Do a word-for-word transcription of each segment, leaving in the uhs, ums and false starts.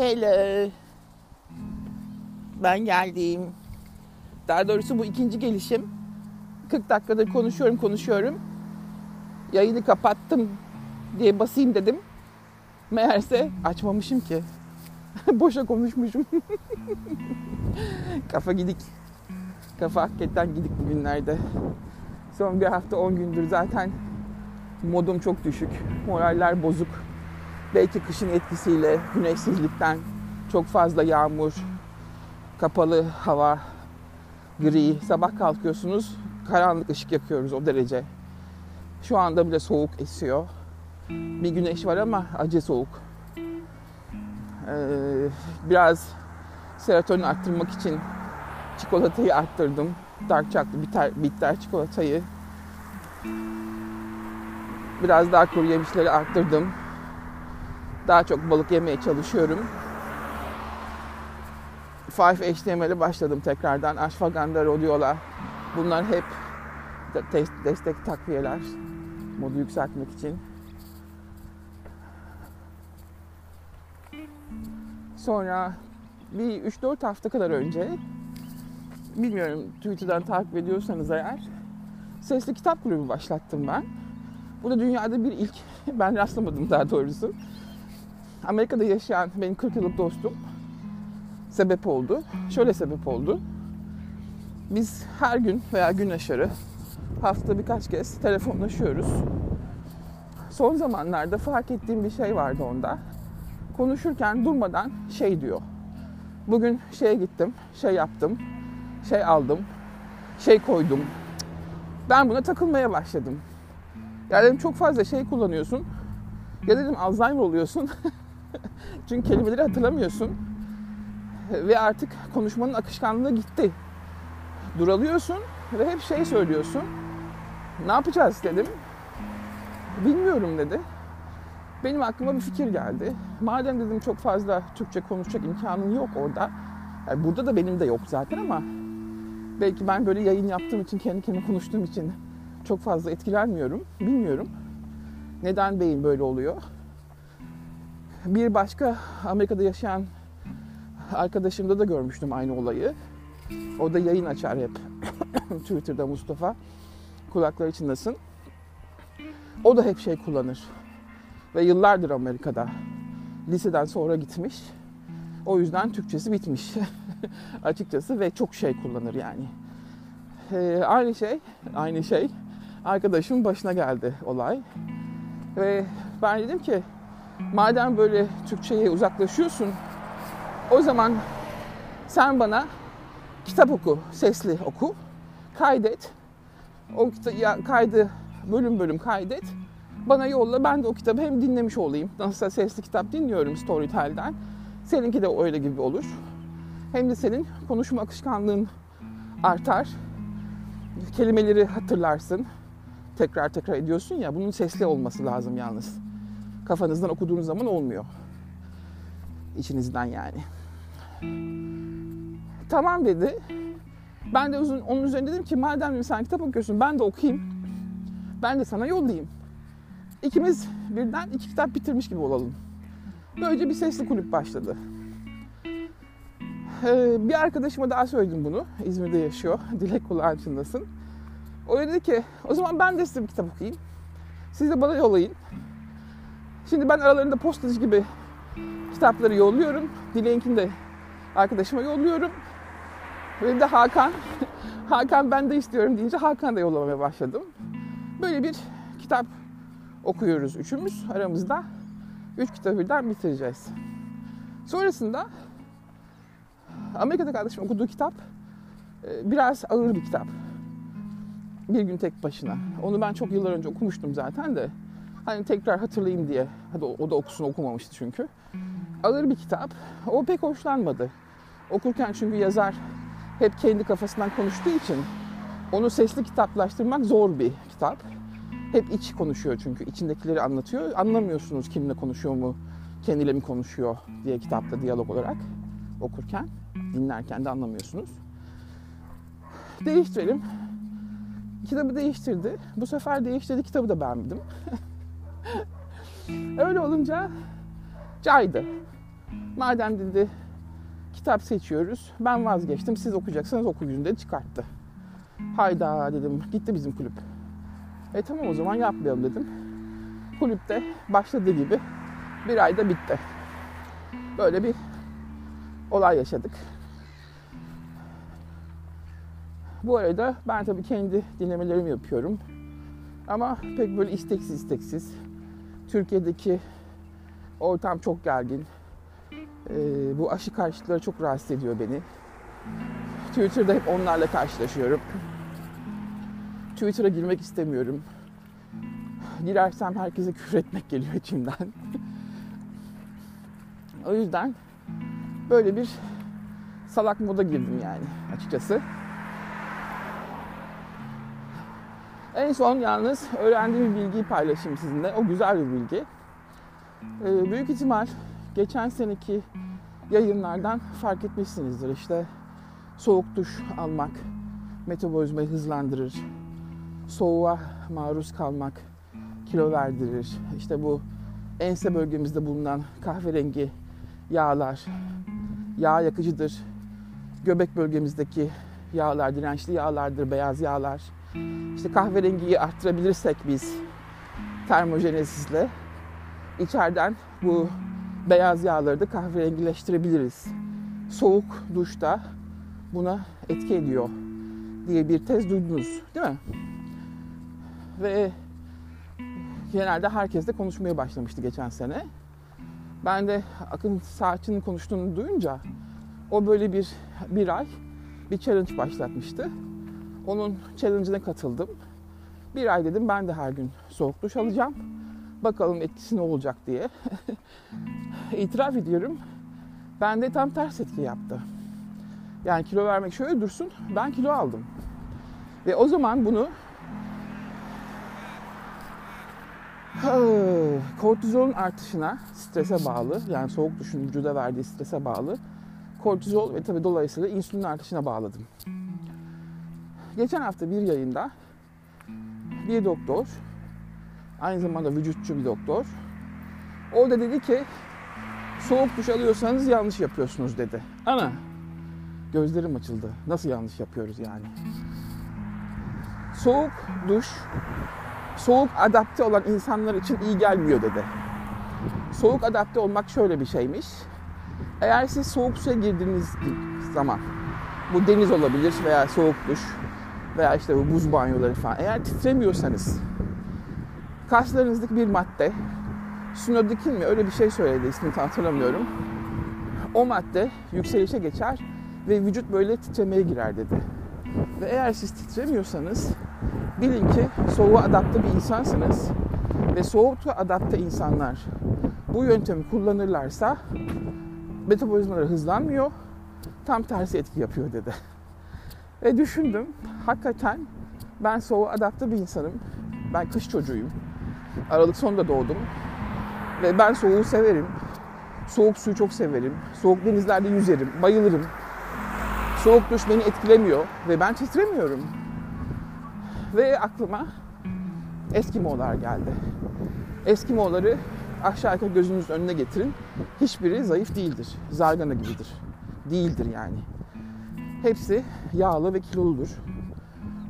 Hello. Ben geldim. Daha doğrusu bu ikinci gelişim. kırk dakikadır konuşuyorum konuşuyorum. Yayını kapattım diye basayım dedim. Meğerse açmamışım ki. Boşa konuşmuşum. Kafa gidik. Kafa hakikaten gidik bugünlerde. Son bir hafta on gündür zaten modum çok düşük. Moraller bozuk. Belki kışın etkisiyle, güneşsizlikten, çok fazla yağmur, kapalı hava, gri. Sabah kalkıyorsunuz, karanlık ışık yakıyoruz o derece. Şu anda bile soğuk esiyor. Bir güneş var ama acı soğuk. Ee, biraz serotonin arttırmak için çikolatayı arttırdım. Dark chocolate, bitter, bitter çikolatayı. Biraz daha kuru yemişleri arttırdım. Daha çok balık yemeye çalışıyorum. beş H T M'le başladım tekrardan. Ashwagandha, Rhodiola. Bunlar hep te- destek takviyeler. Modu yükseltmek için. Sonra bir üç dört hafta kadar önce, bilmiyorum Twitter'dan takip ediyorsanız eğer, sesli kitap kulübü başlattım ben. Bu da dünyada bir ilk. Ben rastlamadım daha doğrusu. Amerika'da yaşayan benim kırk yıllık dostum sebep oldu. Şöyle sebep oldu. Biz her gün veya gün aşırı haftada birkaç kez telefonlaşıyoruz. Son zamanlarda fark ettiğim bir şey vardı onda. Konuşurken durmadan şey diyor. Bugün şeye gittim, şey yaptım, şey aldım, şey koydum. Ben buna takılmaya başladım. Yani dedim çok fazla şey kullanıyorsun. Ya dedim Alzheimer oluyorsun. Çünkü kelimeleri hatırlamıyorsun. Ve artık konuşmanın akışkanlığı gitti. Duralıyorsun ve hep şey söylüyorsun. Ne yapacağız dedim. Bilmiyorum dedi. Benim aklıma bir fikir geldi. Madem dedim çok fazla Türkçe konuşacak imkanım yok orada. Yani burada da benim de yok zaten ama belki ben böyle yayın yaptığım için, kendi kendime konuştuğum için çok fazla etkilenmiyorum. Bilmiyorum. Neden beyin böyle oluyor? Bir başka Amerika'da yaşayan arkadaşımda da görmüştüm aynı olayı. O da yayın açar hep. Twitter'da Mustafa. Kulakları içindesin. O da hep şey kullanır. Ve yıllardır Amerika'da. Liseden sonra gitmiş. O yüzden Türkçesi bitmiş. Açıkçası ve çok şey kullanır yani. Ee, aynı şey, aynı şey. Arkadaşımın başına geldi olay. Ve ben dedim ki madem böyle Türkçe'ye uzaklaşıyorsun o zaman sen bana kitap oku, sesli oku, kaydet. O kita- kaydı bölüm bölüm kaydet. Bana yolla, ben de o kitabı hem dinlemiş olayım. Nasılsa sesli kitap dinliyorum Storytel'den. Seninki de öyle gibi olur. Hem de senin konuşma akışkanlığın artar. Kelimeleri hatırlarsın. Tekrar tekrar ediyorsun ya, bunun sesli olması lazım yalnız. Kafanızdan okuduğunuz zaman olmuyor. İçinizden yani. Tamam dedi. Ben de uzun, onun üzerine dedim ki madem sen kitap okuyorsun ben de okuyayım. Ben de sana yollayayım. İkimiz birden iki kitap bitirmiş gibi olalım. Böylece bir sesli kulüp başladı. Ee, bir arkadaşıma daha söyledim bunu. İzmir'de yaşıyor. Dilek kulağın içindesin. O dedi ki o zaman ben de size bir kitap okuyayım. Siz de bana yollayın. Şimdi ben aralarında postacı gibi kitapları yolluyorum. Dileğinkini de arkadaşıma yolluyorum. Ve de Hakan. Hakan ben de istiyorum deyince Hakan da yollamaya başladım. Böyle bir kitap okuyoruz üçümüz. Aramızda üç kitabı birden bitireceğiz. Sonrasında Amerika'da kardeşim okuduğu kitap biraz ağır bir kitap. Bir gün tek başına. Onu ben çok yıllar önce okumuştum zaten de. Hani tekrar hatırlayayım diye. Hadi o da okusun, okumamıştı çünkü. Ağır bir kitap. O pek hoşlanmadı. Okurken çünkü yazar hep kendi kafasından konuştuğu için onu sesli kitaplaştırmak zor bir kitap. Hep iç konuşuyor çünkü. İçindekileri anlatıyor. Anlamıyorsunuz kimle konuşuyor mu, kendiyle mi konuşuyor diye kitapta diyalog olarak. Okurken, dinlerken de anlamıyorsunuz. Değiştirelim. Kitabı değiştirdi. Bu sefer değiştirdi. Kitabı da beğenmedim. Öyle olunca caydı. madem dedi kitap seçiyoruz, ben vazgeçtim, siz okuyacaksınız okuyun dedi, çıkarttı. Hayda dedim, gitti bizim kulüp. E tamam o zaman yapmayalım dedim. Kulüpte başladığı gibi bir ayda bitti. Böyle bir olay yaşadık. Bu arada ben tabii kendi dinlemelerimi yapıyorum. Ama pek böyle isteksiz isteksiz. Türkiye'deki ortam çok gergin. Ee, bu aşı karşıtları çok rahatsız ediyor beni. Twitter'da hep onlarla karşılaşıyorum. Twitter'a girmek istemiyorum. Girersem herkese küfür etmek geliyor içimden. O yüzden böyle bir salak moda girdim yani açıkçası. En son yalnız öğrendiğim bir bilgiyi paylaşayım sizinle. O güzel bir bilgi. Ee, büyük ihtimal geçen seneki yayınlardan fark etmişsinizdir. İşte soğuk duş almak metabolizmayı hızlandırır. Soğuğa maruz kalmak kilo verdirir. İşte bu ense bölgemizde bulunan kahverengi yağlar yağ yakıcıdır. Göbek bölgemizdeki yağlar dirençli yağlardır, beyaz yağlar. İşte kahverengiyi arttırabilirsek biz termojenezisle içeriden bu beyaz yağları da kahverengileştirebiliriz. Soğuk duş da buna etki ediyor diye bir tez duydunuz değil mi? Ve genelde herkes de konuşmaya başlamıştı geçen sene. Ben de Akın Saatçı'nın konuştuğunu duyunca o böyle bir, bir ay bir challenge başlatmıştı. Onun challenge'ine katıldım. Bir ay dedim ben de her gün soğuk duş alacağım. Bakalım etkisi ne olacak diye. İtiraf ediyorum. Ben de tam ters etki yaptı. Yani kilo vermek şöyle dursun. Ben kilo aldım. Ve o zaman bunu kortizolun artışına, strese bağlı, yani soğuk duşun vücuda verdiği strese bağlı, kortizol ve tabii dolayısıyla insülinin artışına bağladım. Geçen hafta bir yayında bir doktor, aynı zamanda vücutçu bir doktor, o da dedi ki soğuk duş alıyorsanız yanlış yapıyorsunuz dedi. Ana! Gözlerim açıldı. Nasıl yanlış yapıyoruz yani? Soğuk duş, soğuk adapte olan insanlar için iyi gelmiyor dedi. Soğuk adapte olmak şöyle bir şeymiş. Eğer siz soğuk suya girdiğiniz zaman, bu deniz olabilir veya soğuk duş veya işte bu buz banyoları falan. Eğer titremiyorsanız, kaslarınızdaki bir madde, sinodikin mi öyle bir şey söyledi, ismini hatırlamıyorum. O madde yükselişe geçer ve vücut böyle titremeye girer dedi. Ve eğer siz titremiyorsanız, bilin ki soğuğa adapte bir insansınız ve soğuğa adapte insanlar bu yöntemi kullanırlarsa metabolizmaları hızlanmıyor, tam tersi etki yapıyor dedi. Ve düşündüm, hakikaten ben soğuğa adapte bir insanım, ben kış çocuğuyum, Aralık sonunda doğdum ve ben soğuğu severim, soğuk suyu çok severim, soğuk denizlerde yüzerim, bayılırım, soğuk duş beni etkilemiyor ve ben titremiyorum. Ve aklıma Eskimolar geldi. Eskimoları aşağı yukarı gözünüzün önüne getirin. Hiçbiri zayıf değildir. Zargana gibidir. Değildir yani. Hepsi yağlı ve kiloludur.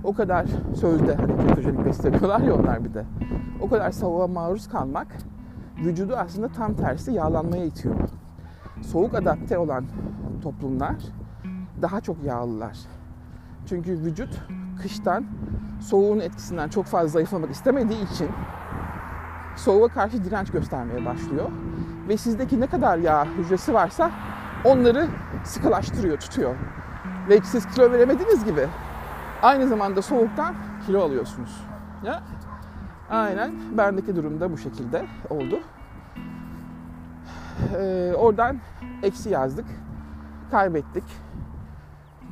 O kadar sözde hani ketojenik besleniyorlar ya onlar bir de. O kadar soğuğa maruz kalmak vücudu aslında tam tersi yağlanmaya itiyor. Soğuk adapte olan toplumlar daha çok yağlılar. Çünkü vücut kıştan soğuğun etkisinden çok fazla zayıflamak istemediği için soğuğa karşı direnç göstermeye başlıyor. Ve sizdeki ne kadar yağ hücresi varsa onları sıkılaştırıyor, tutuyor. Ve siz kilo veremediğiniz gibi aynı zamanda soğuktan kilo alıyorsunuz. Ya? Aynen bendeki durumda bu şekilde oldu. Ee, oradan eksi yazdık, kaybettik.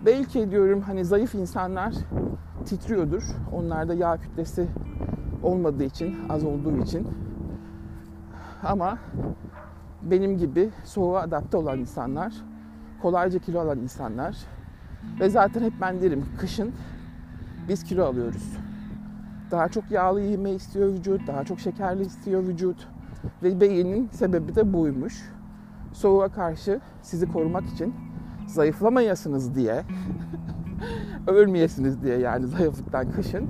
Belki diyorum hani zayıf insanlar titriyordur. Onlarda yağ kütlesi olmadığı için, az olduğu için. Ama benim gibi soğuğa adapte olan insanlar, kolayca kilo alan insanlar ve zaten hep ben derim kışın biz kilo alıyoruz. Daha çok yağlı yemeği istiyor vücut, daha çok şekerli istiyor vücut ve beynin sebebi de buymuş. soğuğa karşı sizi korumak için, zayıflamayasınız diye, ölmeyesiniz diye, yani zayıflıktan kışın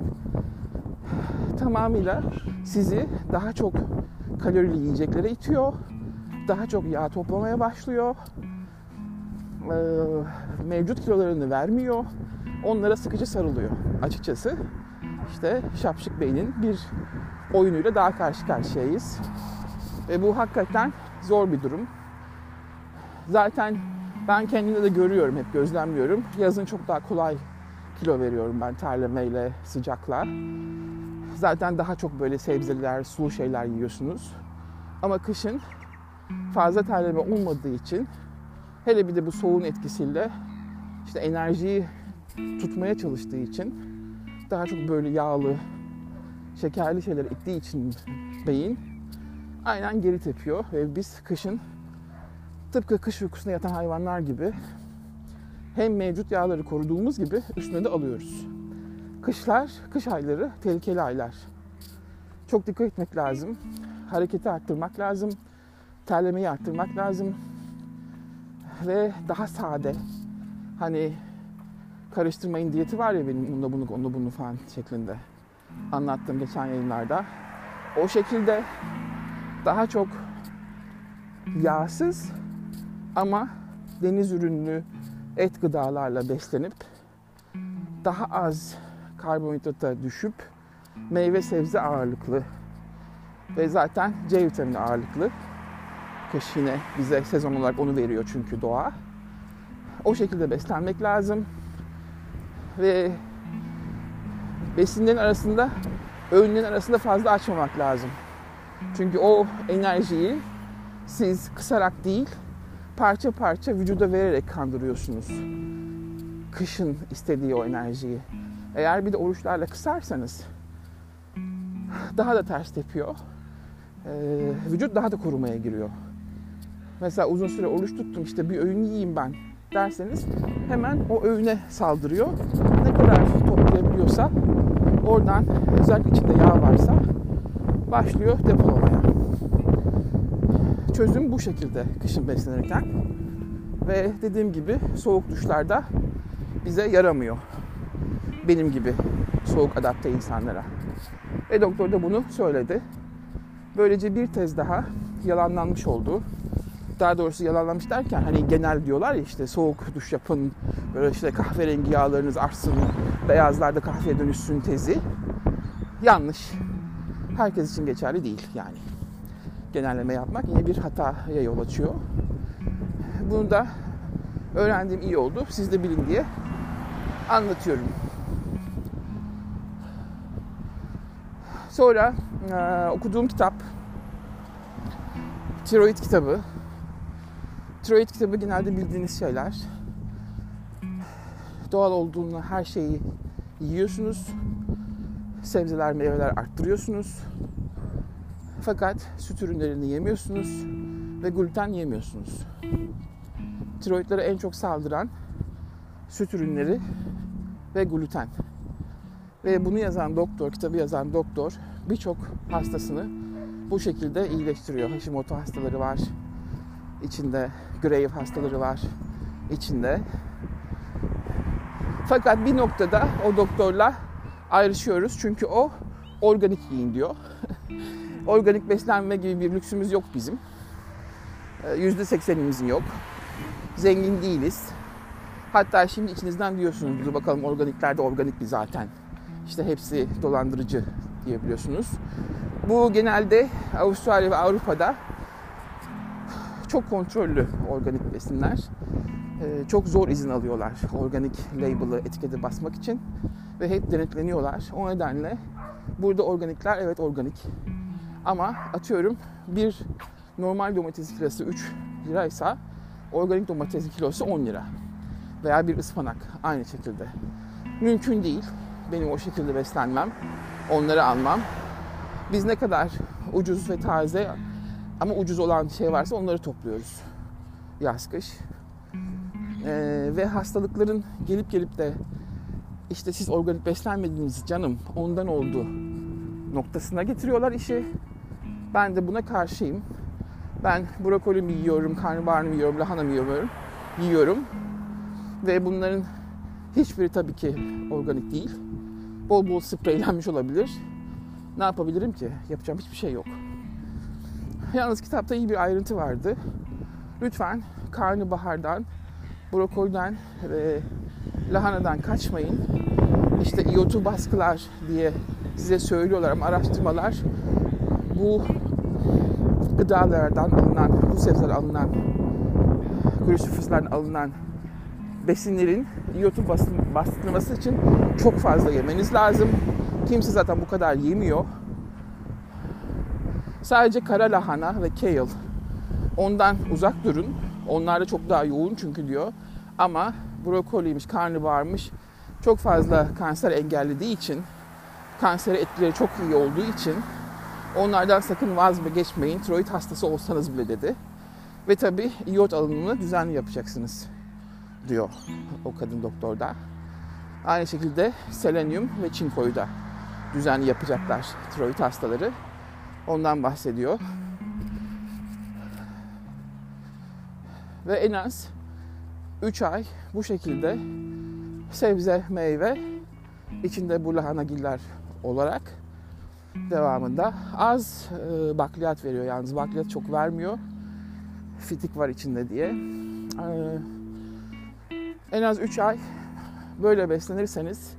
tamamıyla sizi daha çok kalorili yiyeceklere itiyor. Daha çok yağ toplamaya başlıyor. Ee, mevcut kilolarını vermiyor. Onlara sıkıcı sarılıyor. Açıkçası işte şapşık beynin bir oyunuyla daha karşı karşıyayız. Ve bu hakikaten zor bir durum. Zaten ben kendimde de görüyorum, hep gözlemliyorum. Yazın çok daha kolay kilo veriyorum ben terlemeyle, sıcakla. Zaten daha çok böyle sebzeler, sulu şeyler yiyorsunuz. Ama kışın fazla terleme olmadığı için, hele bir de bu soğuğun etkisiyle işte enerjiyi tutmaya çalıştığı için, daha çok böyle yağlı, şekerli şeyler ettiği için beyin aynen geri tepiyor ve biz kışın tıpkı kış uykusuna yatan hayvanlar gibi hem mevcut yağları koruduğumuz gibi üstüne de alıyoruz. Kışlar, kış ayları tehlikeli aylar. Çok dikkat etmek lazım. Hareketi arttırmak lazım. Terlemeyi arttırmak lazım. Ve daha sade, hani karıştırmayın diyeti var ya benim, bunda bunu, onda bunu falan şeklinde anlattığım geçen yayınlarda. O şekilde daha çok yağsız ama deniz ürünlü et gıdalarla beslenip, daha az karbonhidrata düşüp, meyve sebze ağırlıklı ve zaten C vitamini ağırlıklı. Kış yine bize sezon olarak onu veriyor çünkü doğa. O şekilde beslenmek lazım. Ve besinlerin arasında, öğünlerin arasında fazla açmamak lazım. Çünkü o enerjiyi siz kısarak değil, parça parça vücuda vererek kandırıyorsunuz. Kışın istediği o enerjiyi. Eğer bir de oruçlarla kısarsanız daha da ters tepiyor. Ee, vücut daha da korumaya giriyor. Mesela uzun süre oruç tuttum, işte bir öğün yiyeyim ben derseniz hemen o öğüne saldırıyor. Ne kadar toplayabiliyorsa oradan, özellikle içinde yağ varsa, başlıyor depolamaya. Çözüm bu şekilde kışın beslenirken. Ve dediğim gibi soğuk duşlarda bize yaramıyor. Benim gibi soğuk adapte insanlara. Ve doktor da bunu söyledi. Böylece bir tez daha yalanlanmış oldu. Daha doğrusu yalanlanmış derken, hani genel diyorlar ya, işte soğuk duş yapın, böyle işte kahverengi yağlarınız artsın, beyazlar da kahveye dönüşsün tezi. Yanlış. Herkes için geçerli değil yani. Genelleme yapmak yine bir hataya yol açıyor. Bunu da öğrendiğim iyi oldu. Siz de bilin diye anlatıyorum. Sonra e, okuduğum kitap Tiroit kitabı. Tiroit kitabı genelde bildiğiniz şeyler. Doğal olduğunu, her şeyi yiyorsunuz. Sebzeler, meyveler arttırıyorsunuz. Fakat süt ürünlerini yemiyorsunuz ve gluten yemiyorsunuz. Tiroitlere en çok saldıran süt ürünleri ve gluten. Ve bunu yazan doktor, kitabı yazan doktor birçok hastasını bu şekilde iyileştiriyor. Hashimoto hastaları var içinde, Graves hastaları var içinde. Fakat bir noktada o doktorla ayrışıyoruz. Çünkü o organik yiyin diyor. Organik beslenme gibi bir lüksümüz yok bizim. yüzde seksenimizin yok. Zengin değiliz. Hatta şimdi içinizden diyorsunuz, dur bakalım organikler de organik mi zaten? İşte hepsi dolandırıcı diyebiliyorsunuz. Bu genelde Avustralya ve Avrupa'da çok kontrollü organik besinler. Ee, çok zor izin alıyorlar organik label'ı, etikete basmak için. Ve hep denetleniyorlar. O nedenle burada organikler evet organik. Ama atıyorum bir normal domatesin kilosu üç liraysa organik domatesin kilosu on lira. Veya bir ıspanak aynı şekilde. Mümkün değil. Benim o şekilde beslenmem, onları almam. Biz ne kadar ucuz ve taze ama ucuz olan şey varsa onları topluyoruz yaz kış. Ee, ve hastalıkların gelip gelip de işte siz organik beslenmediğiniz canım ondan oldu noktasına getiriyorlar işi. Ben de buna karşıyım. Ben brokoli mi yiyorum, karnabahar mı yiyorum, lahana mı yiyorum, yiyorum. Ve bunların hiçbiri tabii ki organik değil. Bol bol spreylenmiş olabilir. Ne yapabilirim ki? Yapacağım hiçbir şey yok. Yalnız kitapta iyi bir ayrıntı vardı. Lütfen karnabahardan, brokoliden ve lahanadan kaçmayın. İşte iyotu baskılar diye size söylüyorlar ama araştırmalar bu gıdalardan alınan, bu sebzelerden alınan, kuru sofralardan alınan besinlerin iyotu bastırılması için çok fazla yemeniz lazım. Kimse zaten bu kadar yemiyor. Sadece kara lahana ve kale, ondan uzak durun. Onlar da çok daha yoğun çünkü diyor. Ama brokoliymiş, karnabaharmış çok fazla kanser engellediği için, kansere etkileri çok iyi olduğu için onlardan sakın vazgeçmeyin. Tiroit hastası olsanız bile dedi. Ve tabii iyot alımını düzenli yapacaksınız diyor o kadın doktor da. Aynı şekilde selenyum ve çinkoyu da düzenli yapacaklar tiroit hastaları. Ondan bahsediyor. Ve en az üç ay bu şekilde sebze, meyve, içinde bu lahanagiller olarak devamında az e, bakliyat veriyor. Yalnız bakliyat çok vermiyor. Fitik var içinde diye. E, en az üç ay böyle beslenirseniz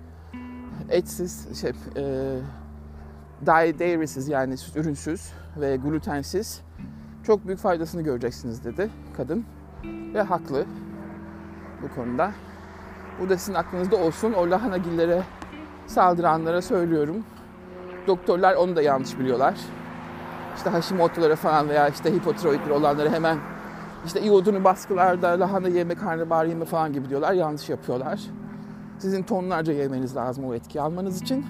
etsiz, şey, e, dairysiz yani süt ürünsüz ve glutensiz çok büyük faydasını göreceksiniz dedi kadın. Ve haklı bu konuda. Bu da sizin aklınızda olsun. O lahanagillere saldıranlara söylüyorum. Doktorlar onu da yanlış biliyorlar. İşte Hashimoto'lara falan veya işte hipotiroidli olanlara hemen işte iyodunu baskılarda lahana yeme, karnabahar yeme falan gibi diyorlar. Yanlış yapıyorlar. Sizin tonlarca yemeniz lazım o etkiyi almanız için.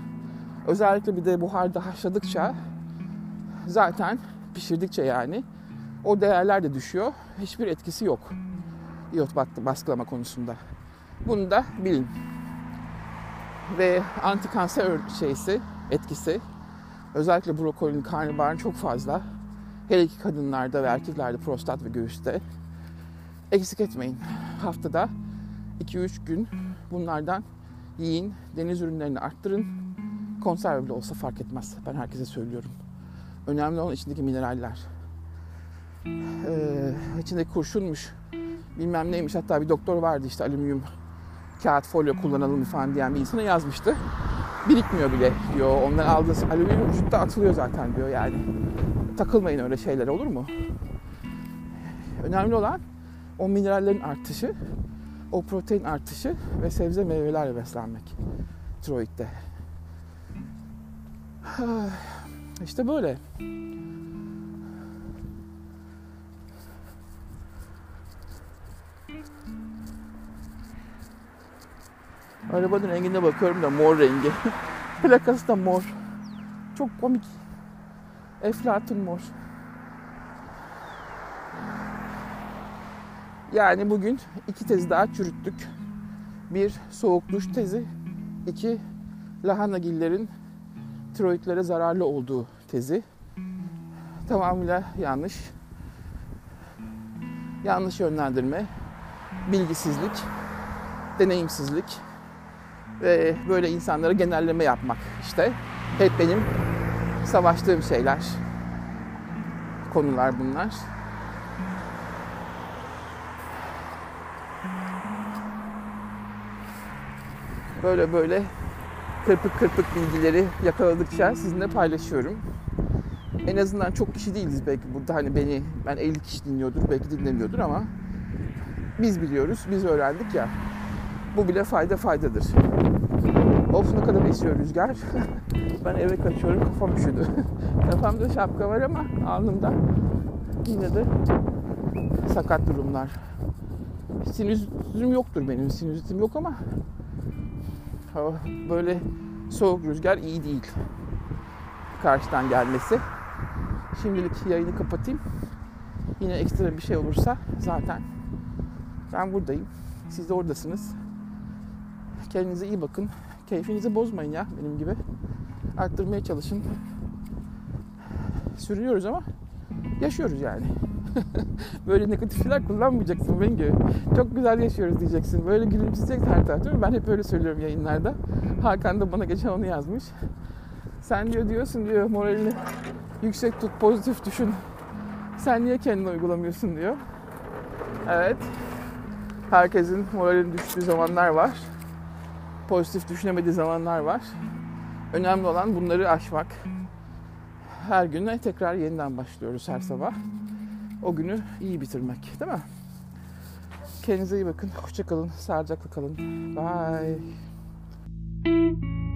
Özellikle bir de buharda haşladıkça zaten pişirdikçe yani o değerler de düşüyor. Hiçbir etkisi yok iyot baskılama konusunda. Bunu da bilin. Ve antikanser şeysi, etkisi özellikle brokolinin, karnabaharın çok fazla. Hele ki kadınlarda ve erkeklerde prostat ve göğüste. Eksik etmeyin. Haftada iki üç gün bunlardan yiyin. Deniz ürünlerini arttırın. Konserve bile olsa fark etmez. Ben herkese söylüyorum. Önemli olan içindeki mineraller. Ee, içinde kurşunmuş, bilmem neymiş. Hatta bir doktor vardı işte alüminyum kağıt folyo kullanalım falan diyen bir insana yazmıştı. Birikmiyor bile diyor. Ondan aldığınız alüminyum vücutta atılıyor zaten diyor yani. Takılmayın öyle şeylere, olur mu? Önemli olan o minerallerin artışı, o protein artışı ve sebze meyvelerle beslenmek tiroitte. İşte böyle. Arabanın rengine bakıyorum da mor rengi. Plakası da mor. Çok komik. Eflatun mor. Yani bugün iki tezi daha çürüttük. Bir soğuk duş tezi, iki lahanagillerin tiroidlere zararlı olduğu tezi. Tamamıyla yanlış. Yanlış yönlendirme, bilgisizlik, deneyimsizlik ve böyle insanlara genelleme yapmak işte. Hep benim savaştığım şeyler, konular bunlar. Böyle böyle kırpık kırpık bilgileri yakaladıkça sizinle paylaşıyorum. En azından çok kişi değiliz belki burada, hani beni, ben elli kişi dinliyordur, belki dinlemiyordur ama biz biliyoruz, biz öğrendik ya. Bu bile fayda faydadır. Of, ne kadar esiyor rüzgar. Ben eve kaçıyorum, kafam üşüdü. Kafamda şapka var ama alnımda yine de sakat durumlar. Sinüzitim yoktur benim, sinüzitim yok ama böyle soğuk rüzgar iyi değil. Karşıdan gelmesi. Şimdilik yayını kapatayım. Yine ekstra bir şey olursa zaten ben buradayım. Siz de oradasınız. Kendinize iyi bakın. Keyfinizi bozmayın ya benim gibi. Arttırmaya çalışın. Sürüyoruz ama yaşıyoruz yani. Böyle negatif şeyler kullanmayacaksın Bengi. Çok güzel yaşıyoruz diyeceksin. Böyle gülümseyeceksin her taraf, değil mi? Ben hep öyle söylüyorum yayınlarda. Hakan da bana geçen onu yazmış. Sen diyor diyorsun diyor moralini yüksek tut, pozitif düşün. Sen niye kendini uygulamıyorsun diyor. Evet. Herkesin moralinin düştüğü zamanlar var. Pozitif düşünemediği zamanlar var. Önemli olan bunları aşmak. Her güne tekrar yeniden başlıyoruz her sabah. O günü iyi bitirmek, değil mi? Kendinize iyi bakın. Hoşça kalın. Sağlıcakla kalın. Bye.